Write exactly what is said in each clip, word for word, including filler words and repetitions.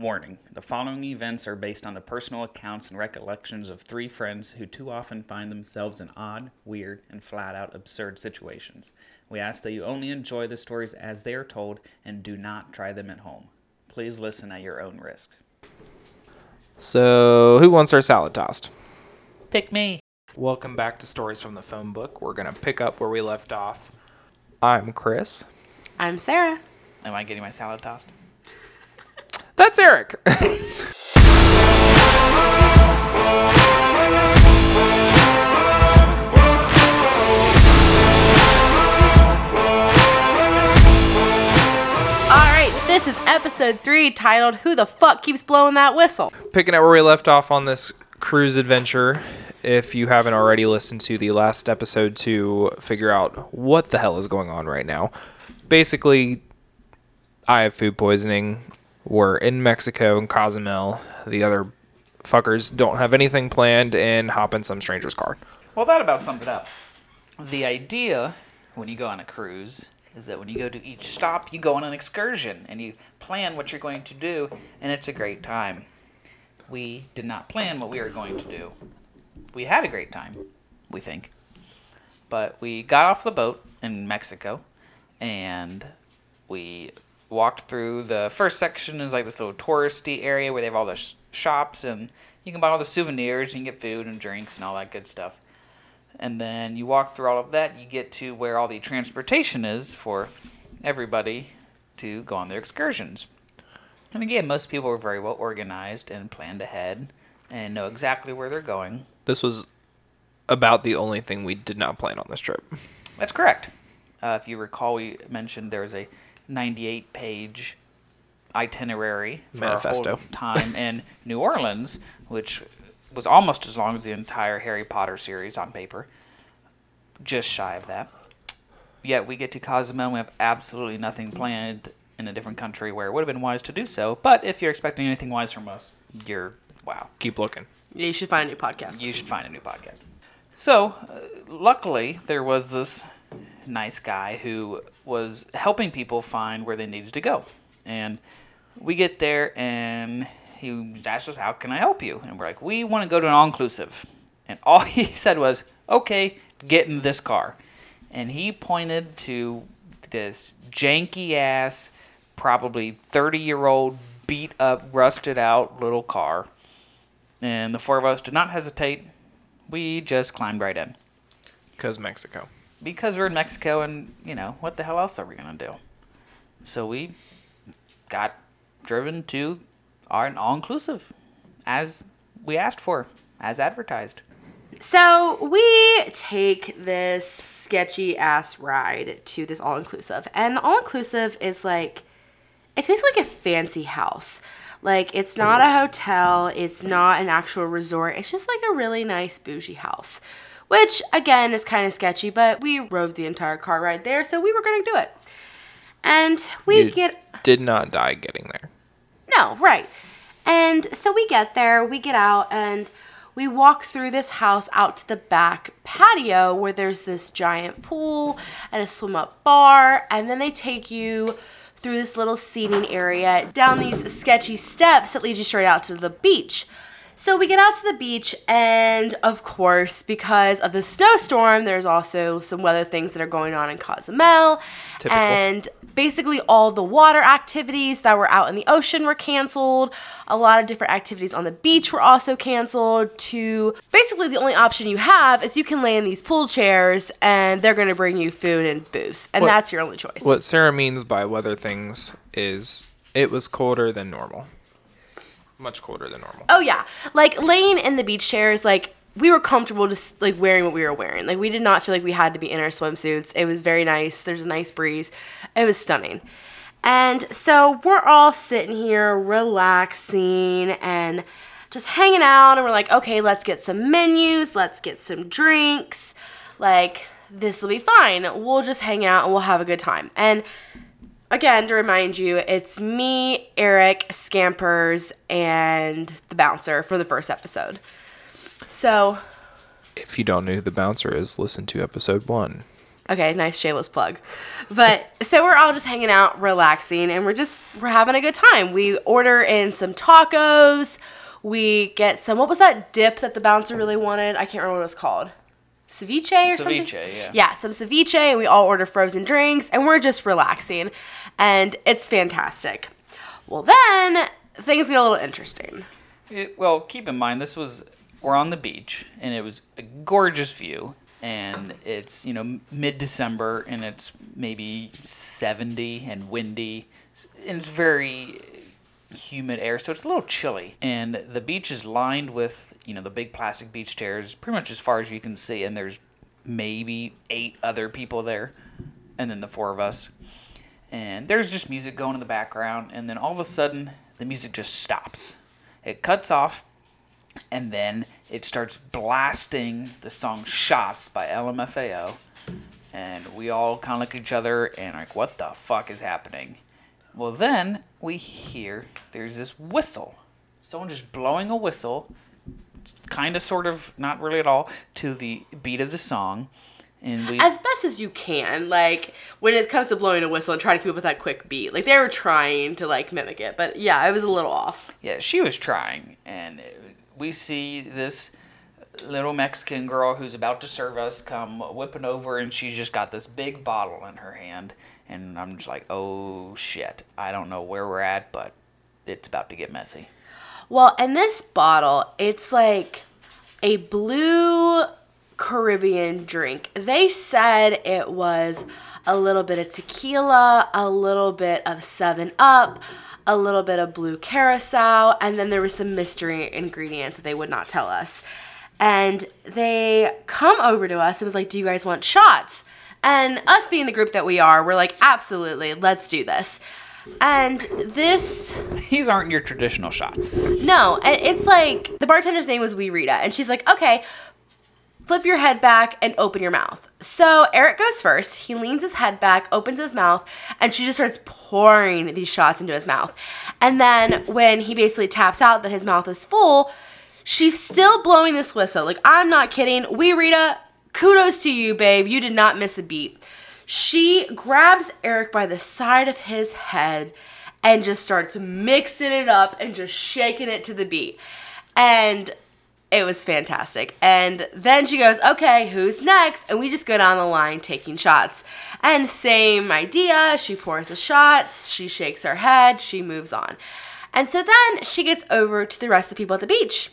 Warning, the following events are based on the personal accounts and recollections of three friends who too often find themselves in odd, weird, and flat-out absurd situations. We ask that you only enjoy the stories as they are told and do not try them at home. Please listen at your own risk. So, who wants our salad tossed? Pick me. Welcome back to Stories from the Phone Book. We're going to pick up where we left off. I'm Chris. I'm Sarah. Am I getting my salad tossed? That's Eric. Alright, this is episode three, titled, Who the Fuck Keeps Blowing That Whistle? Picking up where we left off on this cruise adventure. If you haven't already listened to the last episode to figure out what the hell is going on right now. Basically, I have food poisoning. We're in Mexico, in Cozumel. The other fuckers don't have anything planned and hop in some stranger's car. Well, that about sums it up. The idea when you go on a cruise is that when you go to each stop, you go on an excursion and you plan what you're going to do, and it's a great time. We did not plan what we were going to do. We had a great time, we think. But we got off the boat in Mexico, and we walked through the first section. Is like this little touristy area where they have all the sh- shops and you can buy all the souvenirs and you get food and drinks and all that good stuff. And then you walk through all of that, you get to where all the transportation is for everybody to go on their excursions. And again, most people are very well organized and planned ahead and know exactly where they're going. This was about the only thing we did not plan on this trip. That's correct. Uh, if you recall, we mentioned there was a ninety-eight page itinerary for manifesto. Our whole time in New Orleans, which was almost as long as the entire Harry Potter series on paper. Just shy of that. Yet we get to Cozumel and we have absolutely nothing planned in a different country where it would have been wise to do so. But if you're expecting anything wise from us, you're, wow. Keep looking. Yeah, you should find a new podcast. You should find a new podcast. So, uh, luckily, there was this nice guy who was helping people find where they needed to go. And we get there and he asked us, how can I help you? And we're like, we want to go to an all-inclusive. And all he said was, okay, get in this car. And he pointed to this janky-ass, probably thirty-year-old, beat-up, rusted-out little car. And the four of us did not hesitate. We just climbed right in. Because Mexico. Because we're in Mexico and, you know, what the hell else are we going to do? So we got driven to our all-inclusive as we asked for, as advertised. So we take this sketchy-ass ride to this all-inclusive. And the all-inclusive is like, it's basically like a fancy house. Like, it's not a hotel. It's not an actual resort. It's just like a really nice bougie house. Which, again, is kind of sketchy, but we rode the entire car ride there, so we were going to do it. And we you get... did not die getting there. No, right. And so we get there, we get out, and we walk through this house out to the back patio where there's this giant pool and a swim-up bar, and then they take you through this little seating area down these sketchy steps that lead you straight out to the beach. So we get out to the beach, and of course, because of the snowstorm, there's also some weather things that are going on in Cozumel. Typical. And basically all the water activities that were out in the ocean were canceled. A lot of different activities on the beach were also canceled. To basically, the only option you have is you can lay in these pool chairs, and they're going to bring you food and booze, and what, that's your only choice. What Sarah means by weather things is it was colder than normal. Much colder than normal. Oh, yeah. Like, laying in the beach chairs, like, we were comfortable just, like, wearing what we were wearing. Like, we did not feel like we had to be in our swimsuits. It was very nice. There's a nice breeze. It was stunning. And so we're all sitting here relaxing and just hanging out. And we're like, okay, let's get some menus. Let's get some drinks. Like, this will be fine. We'll just hang out and we'll have a good time. And again, to remind you, it's me, Eric, Scampers, and the Bouncer for the first episode. So, if you don't know who the Bouncer is, listen to episode one. Okay, nice shameless plug. But so we're all just hanging out, relaxing, and we're just, we're having a good time. We order in some tacos. We get some, what was that dip that the bouncer really wanted? I can't remember what it was called. Ceviche or ceviche, something? Ceviche, yeah. Yeah, some ceviche, and we all order frozen drinks, and we're just relaxing, and it's fantastic. Well, then things get a little interesting. It, well, keep in mind, this was, we're on the beach, and it was a gorgeous view, and it's, you know, mid-December, and it's maybe seventy and windy, and it's very humid air, so it's a little chilly, and the beach is lined with, you know, the big plastic beach chairs pretty much as far as you can see, and there's maybe eight other people there, and then the four of us, and there's just music going in the background, and then all of a sudden the music just stops. It cuts off, and then it starts blasting the song Shots by L M F A O, and we all kind of look at each other and like, what the fuck is happening? Well, then we hear there's this whistle. Someone just blowing a whistle, kind of, sort of, not really at all, to the beat of the song. And we, as best as you can, like, when it comes to blowing a whistle and trying to keep up with that quick beat. Like, they were trying to, like, mimic it, but, yeah, it was a little off. Yeah, she was trying, and we see this little Mexican girl who's about to serve us come whipping over, and she's just got this big bottle in her hand. And I'm just like, oh, shit. I don't know where we're at, but it's about to get messy. Well, and this bottle, it's like a blue Caribbean drink. They said it was a little bit of tequila, a little bit of seven up, a little bit of blue curacao, and then there was some mystery ingredients that they would not tell us. And they come over to us and was like, do you guys want shots? And us being the group that we are, we're like, absolutely, let's do this. And this... These aren't your traditional shots. No, and it's like, the bartender's name was Wee Rita, and she's like, okay, flip your head back and open your mouth. So Eric goes first, he leans his head back, opens his mouth, and she just starts pouring these shots into his mouth. And then when he basically taps out that his mouth is full, she's still blowing this whistle. Like, I'm not kidding, Wee Rita... Kudos to you, babe. You did not miss a beat. She grabs Eric by the side of his head and just starts mixing it up and just shaking it to the beat. And it was fantastic. And then she goes, okay, who's next? And we just go down the line taking shots. And same idea. She pours the shots. She shakes her head. She moves on. And so then she gets over to the rest of the people at the beach.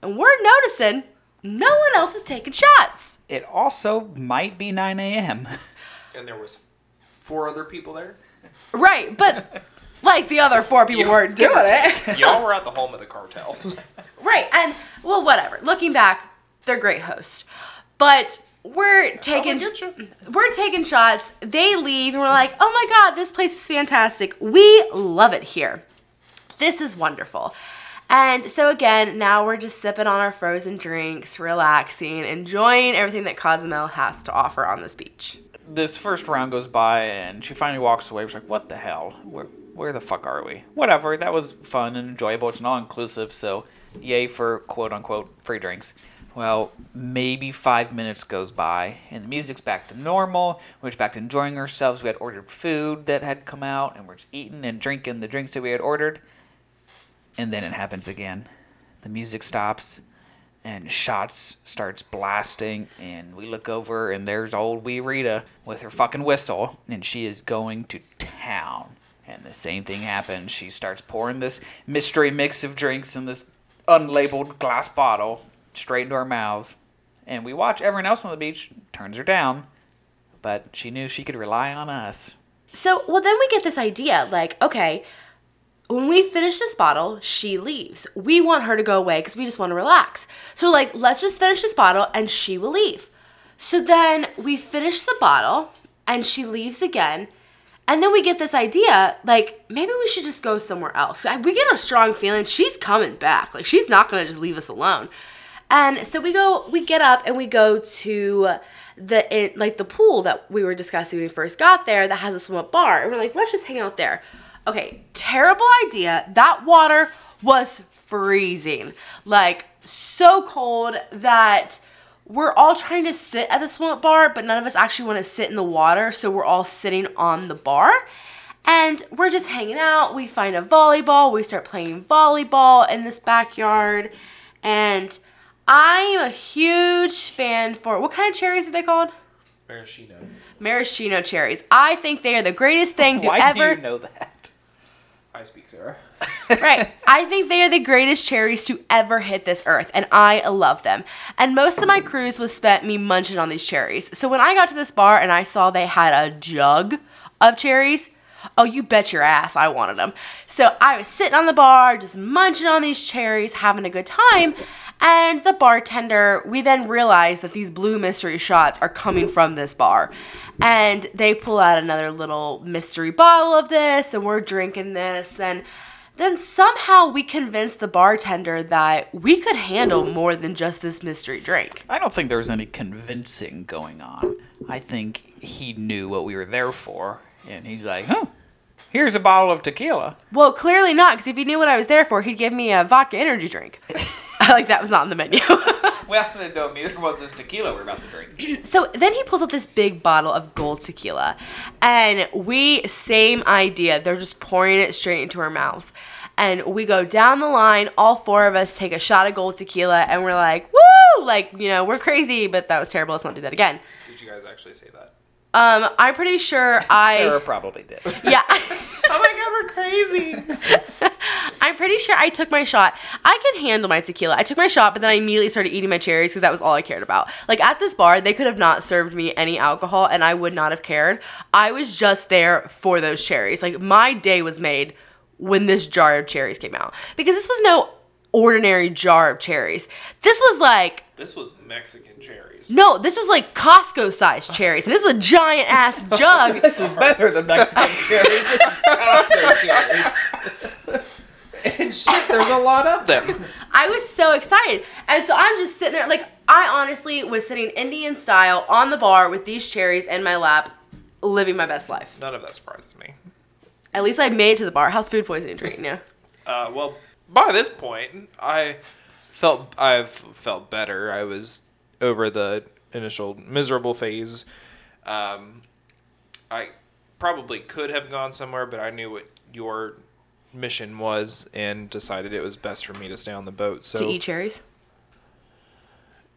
And we're noticing no one else is taking shots. It also might be nine a.m. And there was four other people there? Right, but like the other four people weren't doing it. Y'all were at the home of the cartel. Right, and well, whatever. Looking back, they're great hosts. But we're taking we we're taking shots. They leave, and we're like, oh my God, this place is fantastic. We love it here. This is wonderful. And so again, now we're just sipping on our frozen drinks, relaxing, enjoying everything that Cozumel has to offer on this beach. This first round goes by, and she finally walks away. She's like, what the hell? Where, where the fuck are we? Whatever, that was fun and enjoyable. It's an all-inclusive, so yay for quote-unquote free drinks. Well, maybe five minutes goes by, and the music's back to normal. We're just back to enjoying ourselves. We had ordered food that had come out, and we're just eating and drinking the drinks that we had ordered. And then it happens again. The music stops, and shots starts blasting, and we look over, and there's old Wee Rita with her fucking whistle, and she is going to town. And the same thing happens. She starts pouring this mystery mix of drinks in this unlabeled glass bottle straight into our mouths, and we watch everyone else on the beach turns her down, but she knew she could rely on us. So, well, then we get this idea, like, okay, when we finish this bottle, she leaves. We want her to go away because we just want to relax. So we're like, let's just finish this bottle and she will leave. So then we finish the bottle and she leaves again. And then we get this idea, like, maybe we should just go somewhere else. We get a strong feeling she's coming back. Like, she's not going to just leave us alone. And so we go, we get up and we go to the, like, the pool that we were discussing when we first got there that has a swim-up bar. And we're like, let's just hang out there. Okay, terrible idea. That water was freezing. Like, so cold that we're all trying to sit at the swamp bar, but none of us actually want to sit in the water, so we're all sitting on the bar. And we're just hanging out. We find a volleyball. We start playing volleyball in this backyard. And I'm a huge fan for, what kind of cherries are they called? Maraschino. Maraschino cherries. I think they are the greatest thing to Why ever. Why do you know that? I speak Sarah. Right. I think they are the greatest cherries to ever hit this earth, and I love them. And most of my cruise was spent me munching on these cherries. So when I got to this bar and I saw they had a jug of cherries, oh, you bet your ass I wanted them. So I was sitting on the bar, just munching on these cherries, having a good time. And the bartender, we then realized that these blue mystery shots are coming from this bar. And they pull out another little mystery bottle of this, and we're drinking this. And then somehow we convinced the bartender that we could handle more than just this mystery drink. I don't think there was any convincing going on. I think he knew what we were there for. And he's like, huh, here's a bottle of tequila. Well, clearly not, because if he knew what I was there for, he'd give me a vodka energy drink. Like, that was not on the menu. Well, no, neither was this tequila we're about to drink. So then he pulls out this big bottle of gold tequila. And we, same idea. They're just pouring it straight into our mouths. And we go down the line. All four of us take a shot of gold tequila. And we're like, woo! Like, you know, we're crazy, but that was terrible. Let's not do that again. Did you guys actually say that? Um, I'm pretty sure I... Sarah probably did. Yeah. Oh my God, we're crazy. I'm pretty sure I took my shot. I can handle my tequila. I took my shot, but then I immediately started eating my cherries because that was all I cared about. Like, at this bar, they could have not served me any alcohol, and I would not have cared. I was just there for those cherries. Like, my day was made when this jar of cherries came out. Because this was no ordinary jar of cherries. This was like... This was Mexican cherries. No, this was like Costco-sized cherries. This is a giant-ass jug. This is better than Mexican cherries. This is Costco cherries. And shit, there's a lot of them. I was so excited. And so I'm just sitting there. Like, I honestly was sitting Indian style on the bar with these cherries in my lap, living my best life. None of that surprises me. At least I made it to the bar. How's food poisoning treating you? Uh, well, by this point, I... Felt I've felt better. I was over the initial miserable phase. Um, I probably could have gone somewhere, but I knew what your mission was and decided it was best for me to stay on the boat. So to eat cherries?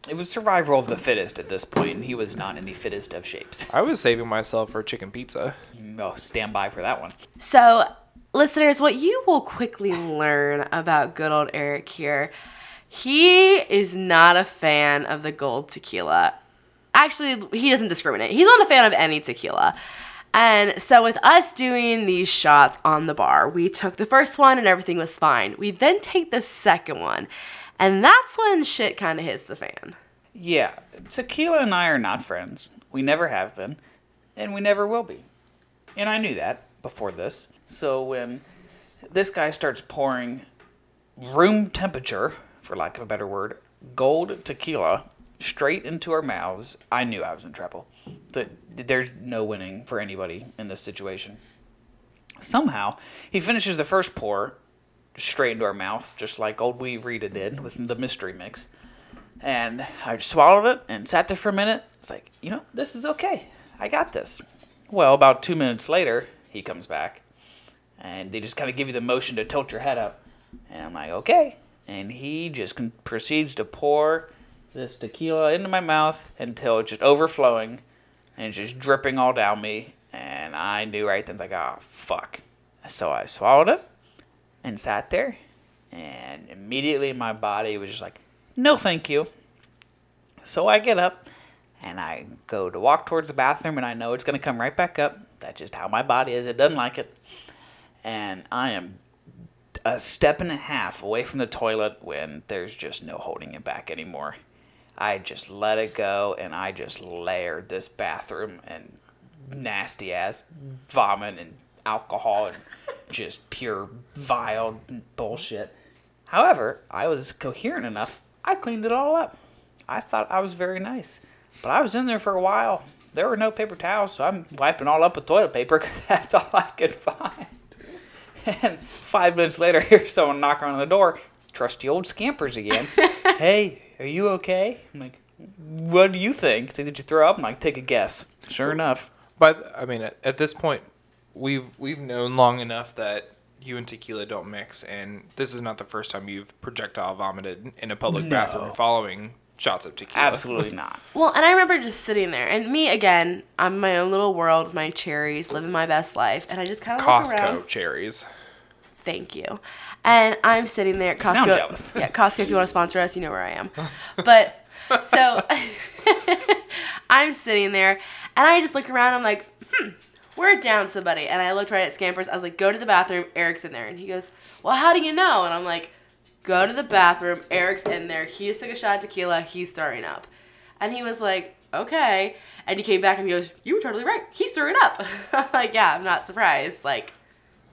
It was survival of the fittest at this point, and he was not in the fittest of shapes. I was saving myself for chicken pizza. No, stand by for that one. So, listeners, what you will quickly learn about good old Eric here... He is not a fan of the gold tequila. Actually, he doesn't discriminate. He's not a fan of any tequila. And so with us doing these shots on the bar, we took the first one and everything was fine. We then take the second one. And that's when shit kind of hits the fan. Yeah. Tequila and I are not friends. We never have been. And we never will be. And I knew that before this. So when this guy starts pouring room temperature... for lack of a better word, gold tequila straight into our mouths, I knew I was in trouble. That there's no winning for anybody in this situation. Somehow, he finishes the first pour straight into our mouth, just like old Wee Rita did with the mystery mix. And I swallowed it and sat there for a minute. It's like, you know, this is okay. I got this. Well, about two minutes later, he comes back. And they just kind of give you the motion to tilt your head up. And I'm like, okay. And he just con- proceeds to pour this tequila into my mouth until it's just overflowing and just dripping all down me. And I knew right then, like, ah, oh, fuck. So I swallowed it and sat there. And immediately my body was just like, no, thank you. So I get up and I go to walk towards the bathroom, and I know it's going to come right back up. That's just how my body is. It doesn't like it. And I am a step and a half away from the toilet when there's just no holding it back anymore. I just let it go, and I just layered this bathroom and nasty-ass vomit and alcohol and just pure vile bullshit. However, I was coherent enough. I cleaned it all up. I thought I was very nice, but I was in there for a while. There were no paper towels, so I'm wiping all up with toilet paper because that's all I could find. And five minutes later, here's someone knocking on the door. Trusty old Scampers again. Hey, are you okay? I'm like, what do you think? So did you throw up? And I take a guess. Sure enough. But, I mean, at, at this point, we've we've known long enough that you and tequila don't mix, and this is not the first time you've projectile vomited in a public no. bathroom following shots of tequila. Absolutely not. Well, and I remember just sitting there, and me, again, I'm in my own little world, my cherries, living my best life, and I just kind of look around. Costco cherries. Thank you. And I'm sitting there at Costco. You sound jealous. Yeah, Costco, if you want to sponsor us, you know where I am. But... So I'm sitting there and I just look around. I'm like, hmm, we're down somebody. And I looked right at Scampers. I was like, go to the bathroom. Eric's in there. And he goes, well, how do you know? And I'm like, go to the bathroom. Eric's in there. He just took a shot of tequila. He's throwing up. And he was like, okay. And he came back and he goes, you were totally right. He's throwing up. I'm like, yeah, I'm not surprised. Like,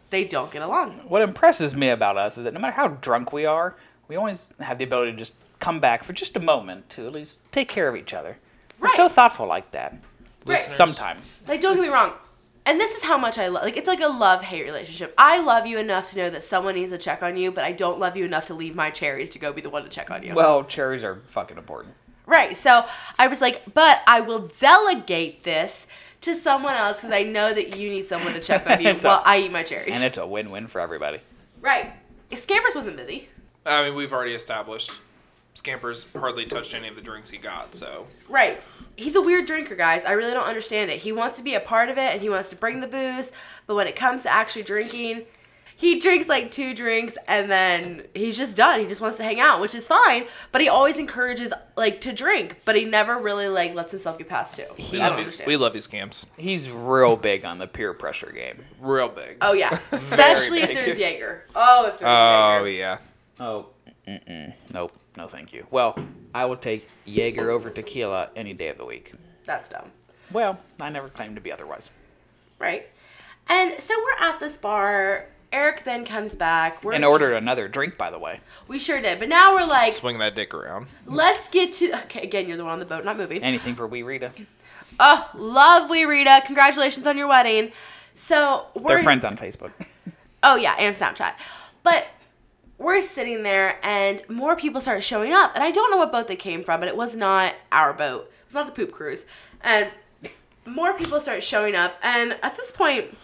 they don't get along. What impresses me about us is that no matter how drunk we are, we always have the ability to just come back for just a moment to at least take care of each other. Right. We're so thoughtful like that. Right. Sometimes. Like, don't get me wrong. And this is how much I love. Like, it's like a love-hate relationship. I love you enough to know that someone needs to check on you, but I don't love you enough to leave my cherries to go be the one to check on you. Well, cherries are fucking important. Right. So I was like, but I will delegate this to someone else because I know that you need someone to check on you while a, I eat my cherries. And it's a win-win for everybody. Right. Scampers wasn't busy. I mean, we've already established... Scampers hardly touched any of the drinks he got, so... Right. He's a weird drinker, guys. I really don't understand it. He wants to be a part of it, and he wants to bring the booze, but when it comes to actually drinking, he drinks, like, two drinks, and then he's just done. He just wants to hang out, which is fine, but he always encourages, like, to drink, but he never really, like, lets himself get past two. We love, you, we love you, Scamps. He's real big on the peer pressure game. Real big. Oh, yeah. Especially if there's Jaeger. Oh, if there's Jaeger. Oh, yeah. Oh, mm-mm. Nope. No, thank you. Well, I will take Jaeger over tequila any day of the week. That's dumb. Well, I never claimed to be otherwise. Right. And so we're at this bar. Eric then comes back. We're and ordered ch- another drink, by the way. We sure did. But now we're like... Swing that dick around. Let's get to... Okay, again, you're the one on the boat, not moving. Anything for Wee Rita. Oh, love Wee Rita. Congratulations on your wedding. So we're... They're friends on Facebook. Oh, yeah, and Snapchat. But... We're sitting there, and more people start showing up. And I don't know what boat they came from, but it was not our boat. It was not the poop cruise. And more people start showing up. And at this point,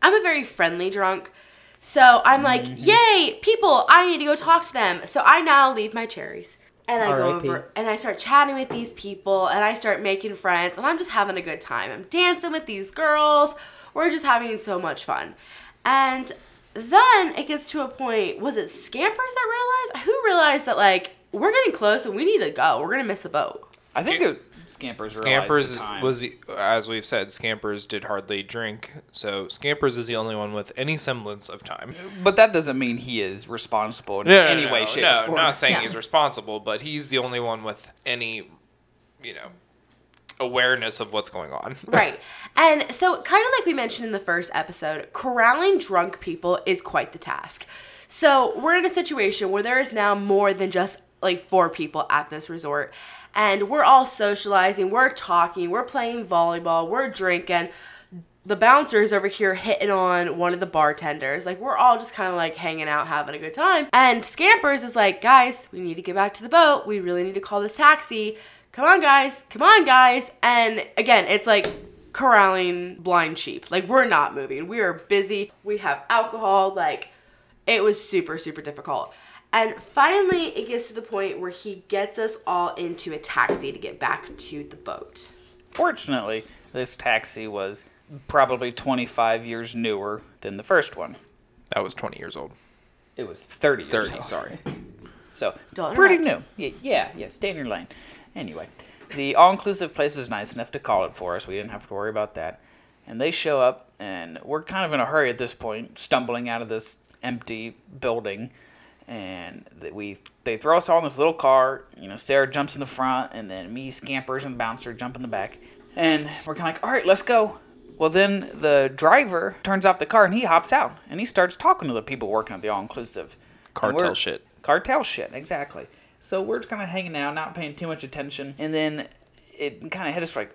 I'm a very friendly drunk. So I'm like, mm-hmm. yay, people, I need to go talk to them. So I now leave my cherries. And I R. go over, and I start chatting with these people, and I start making friends. And I'm just having a good time. I'm dancing with these girls. We're just having so much fun. And... Then it gets to a point, was it Scampers that realized? Who realized that, like, we're getting close and we need to go. We're going to miss the boat. I think it, Scampers Scampers was, as we've said, Scampers did hardly drink. So Scampers is the only one with any semblance of time. But that doesn't mean he is responsible in no, any no, way, no, shape, no, or form. No, not saying yeah. he's responsible, but he's the only one with any, you know, awareness of what's going on. Right. And so, kind of like we mentioned in the first episode, corralling drunk people is quite the task. So we're in a situation where there is now more than just like four people at this resort, and we're all socializing, we're talking, we're playing volleyball, we're drinking. The bouncer's over here hitting on one of the bartenders. Like, we're all just kind of like hanging out, having a good time. And Scampers is like, guys, we need to get back to the boat. We really need to call this taxi. Come on, guys. Come on, guys. And again, it's like corralling blind sheep. Like, we're not moving. We are busy. We have alcohol. Like, it was super, super difficult. And finally, it gets to the point where he gets us all into a taxi to get back to the boat. Fortunately, this taxi was probably twenty-five years newer than the first one. That was twenty years old. It was thirty years thirty, old. Sorry. So, Don't pretty new. Yeah, yeah, yeah, stay in your lane. Anyway, the all-inclusive place was nice enough to call it for us. We didn't have to worry about that. And they show up, and we're kind of in a hurry at this point, stumbling out of this empty building. And we they throw us all in this little car. You know, Sarah jumps in the front, and then me, Scampers, and Bouncer jump in the back. And we're kind of like, all right, let's go. Well, then the driver turns off the car, and he hops out. And he starts talking to the people working at the all-inclusive. Cartel shit. Cartel shit, exactly. So we're just kind of hanging out, not paying too much attention. And then it kind of hit us like,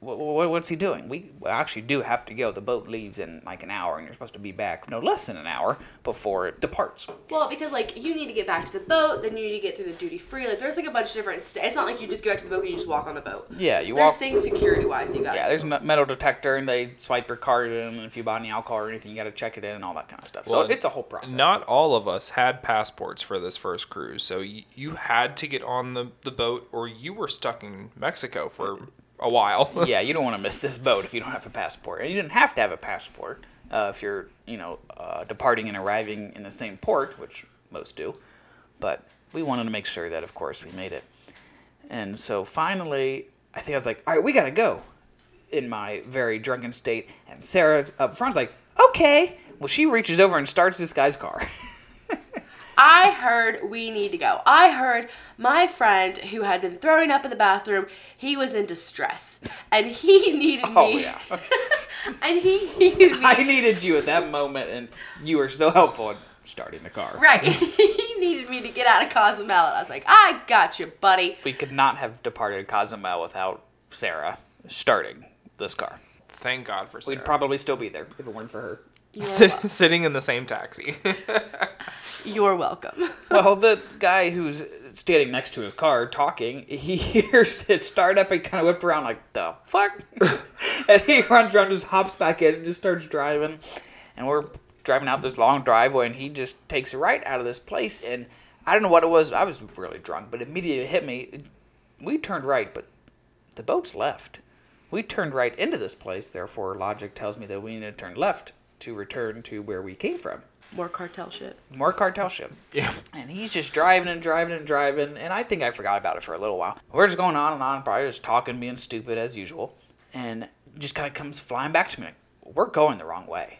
What, what, what's he doing? We actually do have to go. The boat leaves in like an hour, and you're supposed to be back no less than an hour before it departs. Well, because like you need to get back to the boat, then you need to get through the duty free. Like there's like a bunch of different. St- it's not like you just go back to the boat and you just walk on the boat. Yeah, you there's walk. There's things security wise you got. Yeah, there's a metal detector, and they swipe your card in, and if you buy any alcohol or anything, you got to check it in and all that kind of stuff. Well, so it's a whole process. Not all of us had passports for this first cruise, so you, you had to get on the the boat, or you were stuck in Mexico for a while. Yeah, you don't want to miss this boat if you don't have a passport. And you didn't have to have a passport uh, if you're, you know, uh, departing and arriving in the same port, which most do. But we wanted to make sure that, of course, we made it. And so finally, I think I was like, all right, we got to go in my very drunken state. And Sarah up front's like, okay. Well, she reaches over and starts this guy's car. I heard we need to go. I heard my friend who had been throwing up in the bathroom, he was in distress. And he needed oh, me. Oh, yeah. And he needed me. I needed you at that moment, and you were so helpful in starting the car. Right. He needed me to get out of Cozumel. And I was like, I got you, buddy. We could not have departed Cozumel without Sarah starting this car. Thank God for Sarah. We'd probably still be there if it weren't for her. S- sitting in the same taxi. You're welcome. Well, the guy who's standing next to his car talking, he hears it start up and kind of whip around like, the fuck? And he runs around, just hops back in and just starts driving. And we're driving out this long driveway, and he just takes it right out of this place. And I don't know what it was. I was really drunk, but immediately it hit me. We turned right, but the boat's left. We turned right into this place. Therefore, logic tells me that we need to turn left to return to where we came from. More cartel shit. More cartel shit. Yeah. And he's just driving and driving and driving, and I think I forgot about it for a little while. We're just going on and on, probably just talking, being stupid as usual, and just kind of comes flying back to me. Like, we're going the wrong way.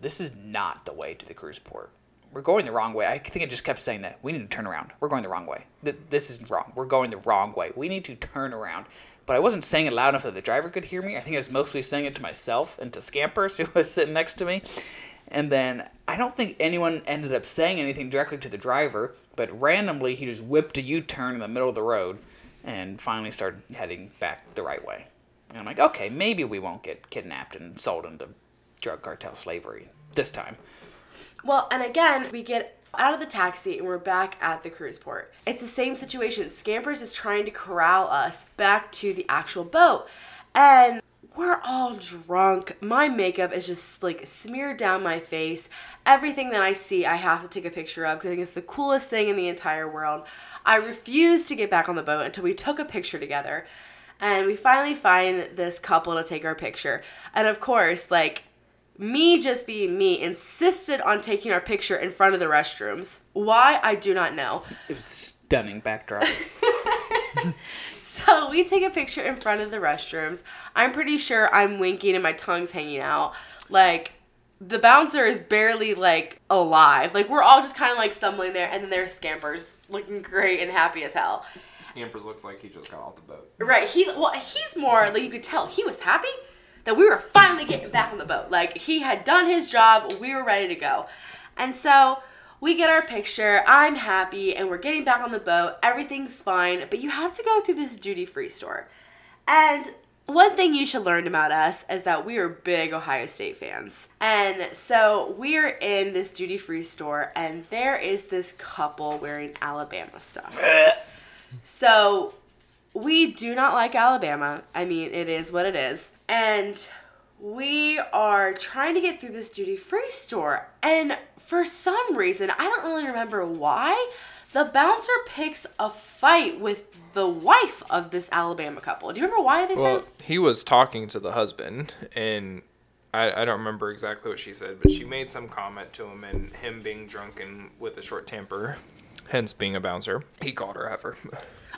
This is not the way to the cruise port. We're going the wrong way. I think I just kept saying that. We need to turn around. We're going the wrong way. This is wrong. We're going the wrong way. We need to turn around. But I wasn't saying it loud enough that the driver could hear me. I think I was mostly saying it to myself and to Scampers, who was sitting next to me. And then I don't think anyone ended up saying anything directly to the driver, but randomly he just whipped a U-turn in the middle of the road and finally started heading back the right way. And I'm like, okay, maybe we won't get kidnapped and sold into drug cartel slavery this time. Well, and again, we get out of the taxi, and we're back at the cruise port. It's the same situation. Scampers is trying to corral us back to the actual boat, and we're all drunk. My makeup is just like smeared down my face. Everything that I see, I have to take a picture of because I think it's the coolest thing in the entire world. I refused to get back on the boat until we took a picture together, and we finally find this couple to take our picture. And of course, like, me just being me insisted on taking our picture in front of the restrooms. Why, I do not know. It was stunning backdrop. So we take a picture in front of the restrooms. I'm pretty sure I'm winking and my tongue's hanging out. Like, the bouncer is barely, like, alive. Like, we're all just kind of, like, stumbling there. And then there's Scampers looking great and happy as hell. Scampers looks like he just got off the boat. Right. He Well, he's more, like, you could tell he was happy that we were finally getting back on the boat. Like, he had done his job. We were ready to go. And so we get our picture. I'm happy. And we're getting back on the boat. Everything's fine. But you have to go through this duty-free store. And one thing you should learn about us is that we are big Ohio State fans. And so we're in this duty-free store. And there is this couple wearing Alabama stuff. So we do not like Alabama. I mean, it is what it is. And we are trying to get through this duty-free store. And for some reason, I don't really remember why, the bouncer picks a fight with the wife of this Alabama couple. Do you remember why they said? Well, he was talking to the husband, and I, I don't remember exactly what she said, but she made some comment to him, and him being drunk and with a short temper, hence being a bouncer, he called her heifer.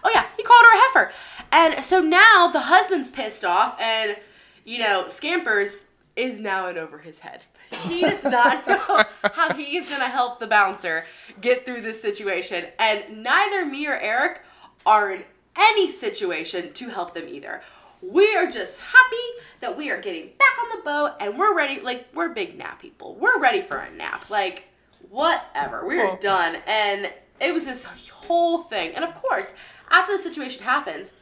Oh, yeah, he called her a heifer. And so now the husband's pissed off, and, you know, Scampers is now in over his head. He does not know how he is going to help the bouncer get through this situation. And neither me or Eric are in any situation to help them either. We are just happy that we are getting back on the boat, and we're ready. Like, we're big nap people. We're ready for a nap. Like, whatever. We're well, done. And it was this whole thing. And, of course, after the situation happens,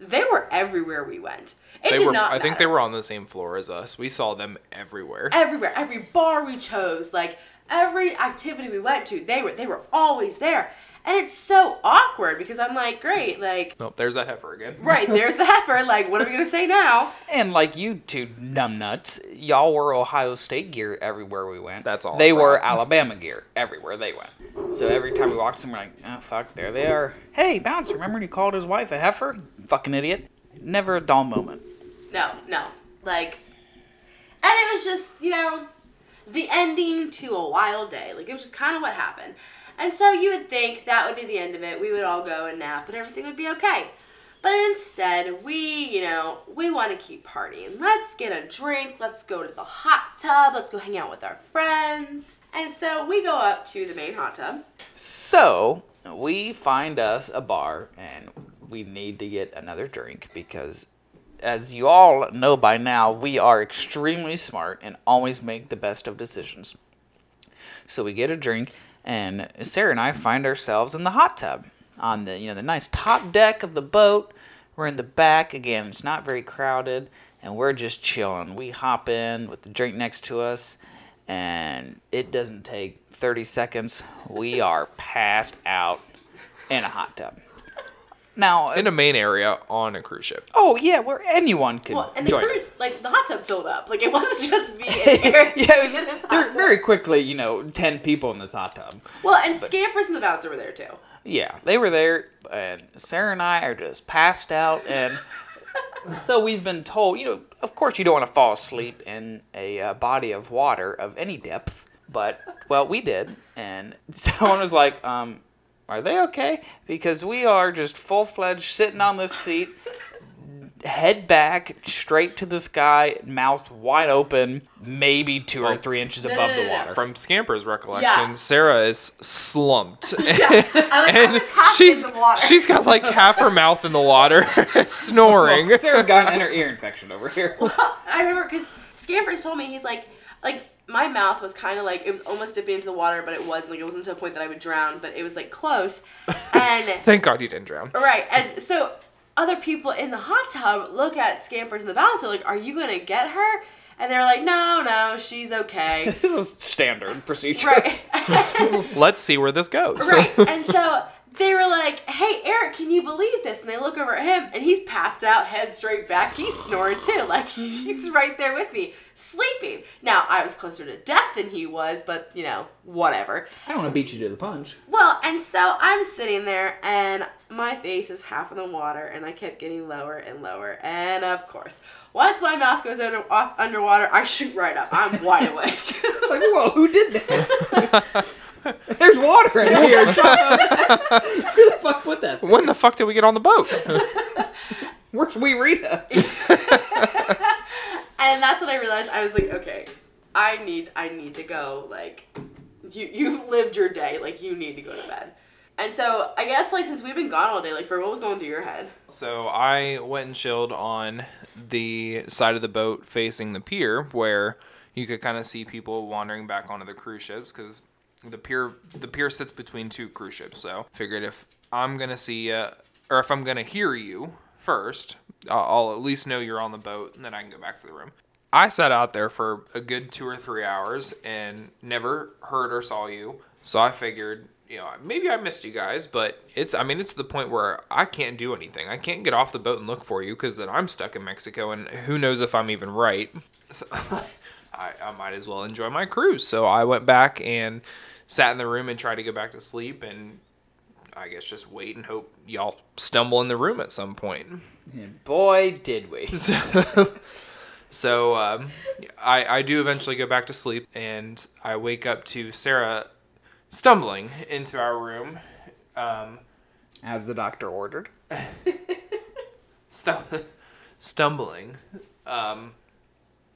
They were everywhere we went. It they did were, not. I matter. think they were on the same floor as us. We saw them everywhere. Everywhere, every bar we chose, like every activity we went to, they were they were always there. And it's so awkward because I'm like, great, like... Nope, there's that heifer again. Right, there's the heifer. Like, what are we going to say now? And like you two numbnuts, y'all wore Ohio State gear everywhere we went. That's all. They wore Alabama gear everywhere they went. So every time we walked somewhere, like, oh, fuck, there they are. Hey, Bouncer, remember when you called his wife a heifer? Fucking idiot. Never a dull moment. No, no. Like, and it was just, you know, the ending to a wild day. Like, it was just kind of what happened. And so you would think that would be the end of it. We would all go and nap and everything would be okay. But instead, we, you know, we want to keep partying. Let's get a drink. Let's go to the hot tub. Let's go hang out with our friends. And so we go up to the main hot tub. So we find us a bar and we need to get another drink because as you all know by now, we are extremely smart and always make the best of decisions. So we get a drink. And Sarah and I find ourselves in the hot tub on the, you know, the nice top deck of the boat. We're in the back. Again, it's not very crowded, and we're just chilling. We hop in with the drink next to us, and it doesn't take thirty seconds. We are passed out in a hot tub. Now, in a main area on a cruise ship. Oh, yeah, where anyone could well, and the join cruise, us. Like, the hot tub filled up. Like, it wasn't just me and Eric. Yeah, it was, there were very quickly, you know, ten people in this hot tub. Well, and but, Scampers and the Bouncer were there, too. Yeah, they were there, and Sarah and I are just passed out. And so we've been told, you know, of course you don't want to fall asleep in a uh, body of water of any depth. But, well, we did. And someone was like, um... are they okay? Because we are just full-fledged sitting on this seat, head back, straight to the sky, mouth wide open, maybe two or three inches no, above no, no, the water. No. From Scamper's recollection, yeah. Sarah is slumped. Yeah. Like, and she's, she's got like half her mouth in the water, snoring. Well, Sarah's got an inner ear infection over here. Well, I remember because Scamper's told me, he's like, like, my mouth was kind of like, it was almost dipping into the water, but it wasn't. Like, it wasn't to a point that I would drown, but it was, like, close. And thank God you didn't drown. Right. And so other people in the hot tub look at Scampers in the Bouncer, like, are you going to get her? And they're like, no, no, she's okay. This is standard procedure. Right. Let's see where this goes. Right. And so they were like, hey, Eric, can you believe this? And they look over at him, and he's passed out, head straight back. He's snoring, too. Like, he's right there with me. Sleeping. Now, I was closer to death than he was, but, you know, whatever. I don't want to beat you to the punch. Well, and so I'm sitting there, and my face is half in the water, and I kept getting lower and lower. And, of course, once my mouth goes under, off underwater, I shoot right up. I'm wide awake. It's like, whoa, who did that? There's water in here. Who the fuck put that there? When the fuck did we get on the boat? Where's Wee Rita? And that's when I realized, I was like, okay, I need I need to go, like, you, you've lived your day, like, you need to go to bed. And so, I guess, like, since we've been gone all day, like, for what was going through your head? So, I went and chilled on the side of the boat facing the pier, where you could kind of see people wandering back onto the cruise ships, because the pier, the pier sits between two cruise ships, so figured if I'm going to see, uh, or if I'm going to hear you first, I'll at least know you're on the boat, and then I can go back to the room. I sat out there for a good two or three hours and never heard or saw you. So I figured, you know, maybe I missed you guys, but it's, I mean, it's the point where I can't do anything. I can't get off the boat and look for you because then I'm stuck in Mexico and who knows if I'm even right. So I, I might as well enjoy my cruise. So I went back and sat in the room and tried to go back to sleep and I guess just wait and hope y'all stumble in the room at some point. And boy, did we. So, so um, I, I do eventually go back to sleep, and I wake up to Sarah stumbling into our room. Um, As the doctor ordered. Stum- stumbling. Um,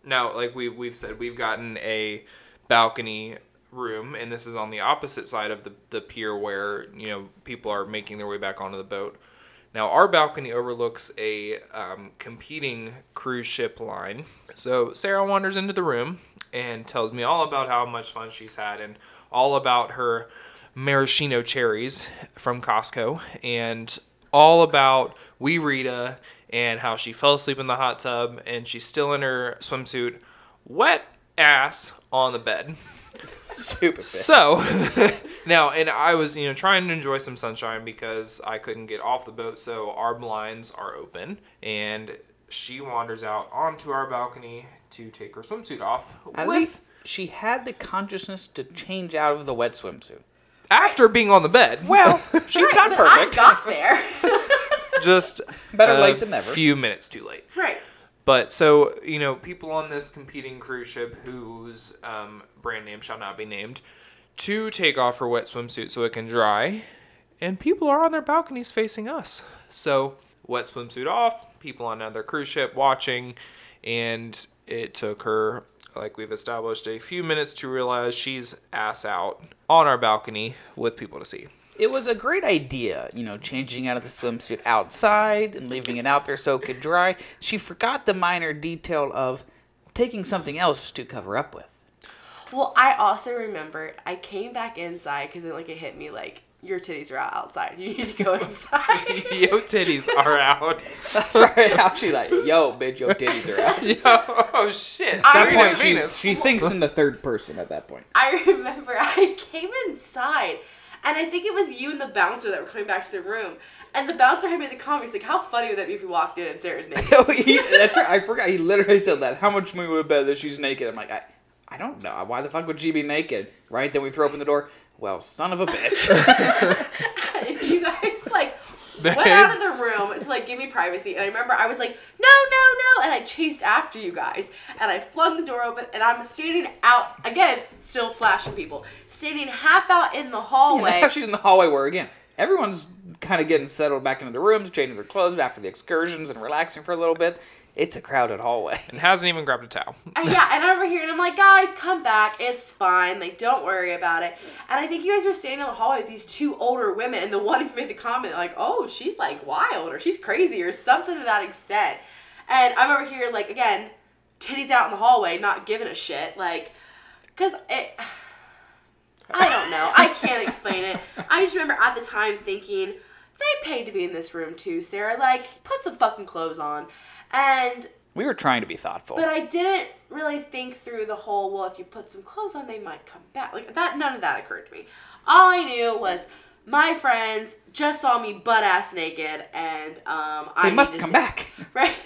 now, like we, we've said, we've gotten a balcony room, and this is on the opposite side of the, the pier where, you know, people are making their way back onto the boat. Now, our balcony overlooks a um, competing cruise ship line. So Sarah wanders into the room and tells me all about how much fun she's had and all about her maraschino cherries from Costco and all about Wee Rita and how she fell asleep in the hot tub and she's still in her swimsuit, wet ass on the bed. Super bad. So now, and I was, you know, trying to enjoy some sunshine because I couldn't get off the boat, so our blinds are open, and she wanders out onto our balcony to take her swimsuit off. At with... least she had the consciousness to change out of the wet swimsuit after being on the bed. Well, she's right, not perfect. I got there. Just better late than never. A few minutes too late. Right. But so, you know, people on this competing cruise ship whose um, brand name shall not be named, to take off her wet swimsuit so it can dry. And people are on their balconies facing us. So wet swimsuit off, people on another cruise ship watching. And it took her, like we've established, a few minutes to realize she's ass out on our balcony with people to see. It was a great idea, you know, changing out of the swimsuit outside and leaving it out there so it could dry. She forgot the minor detail of taking something else to cover up with. Well, I also remember I came back inside because it, like, it hit me like, your titties are out outside. You need to go inside. Yo titties are out. That's right. How she like, yo, bitch, yo titties are out. Yo, oh, shit. At that point, she, she thinks in the third person at that point. I remember I came inside. And I think it was you and the bouncer that were coming back to the room. And the bouncer had made the comment. He's like, how funny would that be if you walked in and Sarah's naked? Oh, he, that's right. I forgot. He literally said that. How much money would it bet that she's naked? I'm like, I, I don't know. Why the fuck would she be naked? Right? Then we throw open the door. Well, son of a bitch. And you guys, like, went out of the room to, like, give me privacy. And I remember I was like, no, no, no. And I chased after you guys. And I flung the door open. And I'm standing out, again, still flashing people. Standing half out in the hallway. Yeah, now she's in the hallway where, again, everyone's kind of getting settled back into the rooms, changing their clothes after the excursions and relaxing for a little bit. It's a crowded hallway. And hasn't even grabbed a towel. And yeah, and I'm over here, and I'm like, guys, come back. It's fine. Like, don't worry about it. And I think you guys were standing in the hallway with these two older women, and the one who made the comment, like, oh, she's, like, wild, or she's crazy, or something to that extent. And I'm over here, like, again, titties out in the hallway, not giving a shit. Like, because it... I don't know. I can't explain it. I just remember at the time thinking, they paid to be in this room, too, Sarah. Like, put some fucking clothes on. And we were trying to be thoughtful, but I didn't really think through the whole, well, if you put some clothes on, they might come back. Like that, none of that occurred to me. All I knew was my friends just saw me butt ass naked, and um, I they must come back, right?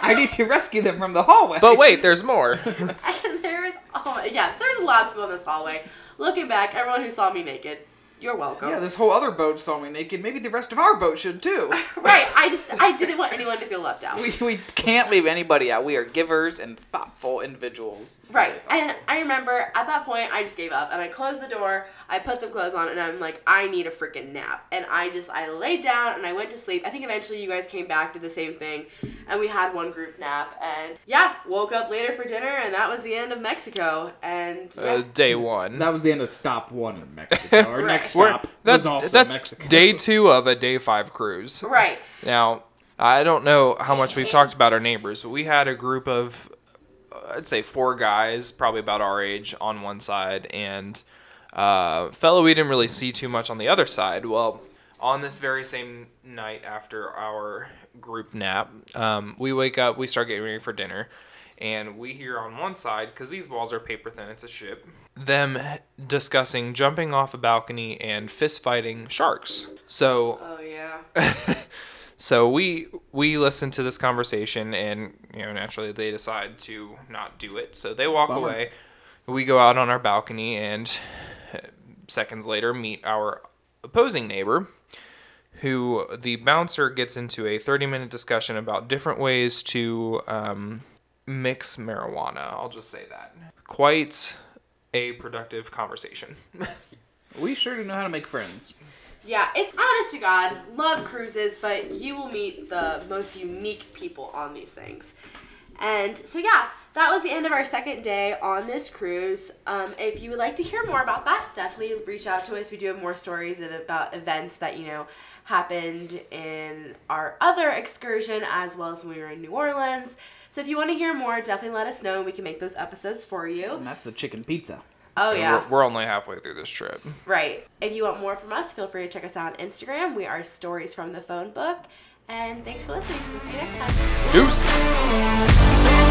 I need to rescue them from the hallway. But wait, there's more. And there's oh yeah, there's a lot of people in this hallway. Looking back, everyone who saw me naked. You're welcome. Yeah, this whole other boat saw me naked. Maybe the rest of our boat should too. Right. I just I didn't want anyone to feel left out. We we can't leave anybody out. We are givers and thoughtful individuals. Right. Thoughtful. And I remember at that point I just gave up and I closed the door. I put some clothes on and I'm like, I need a freaking nap. And I just I laid down and I went to sleep. I think eventually you guys came back, did the same thing, and we had one group nap. And yeah, woke up later for dinner, and that was the end of Mexico. And yeah. uh, day one. That was the end of stop one in Mexico. Our right. next Stop that's also that's Mexico. Day two of a day five cruise. Right. Now, I don't know how much we've talked about our neighbors. We had a group of, uh, I'd say, four guys, probably about our age, on one side, and uh, fellow we didn't really see too much on the other side. Well, on this very same night after our group nap, um, we wake up, we start getting ready for dinner, and we hear on one side, because these walls are paper thin, it's a ship, them discussing jumping off a balcony and fist fighting sharks. So, oh yeah. so we we listen to this conversation, and you know naturally they decide to not do it. So they walk Bummer. away. We go out on our balcony, and seconds later meet our opposing neighbor, who the bouncer gets into a thirty-minute discussion about different ways to. Um, Mix marijuana. I'll just say that. Quite a productive conversation. We sure do know how to make friends. Yeah, it's honest to God. Love cruises, but you will meet the most unique people on these things. And so yeah, that was the end of our second day on this cruise. Um, if you would like to hear more about that, definitely reach out to us. We do have more stories and about events that, you know, happened in our other excursion as well as when we were in New Orleans. So if you want to hear more, definitely let us know. We can make those episodes for you. And that's the chicken pizza. Oh, and yeah. We're, we're only halfway through this trip. Right. If you want more from us, feel free to check us out on Instagram. We are Stories from the Phone Book. And thanks for listening. We'll see you next time. Deuce!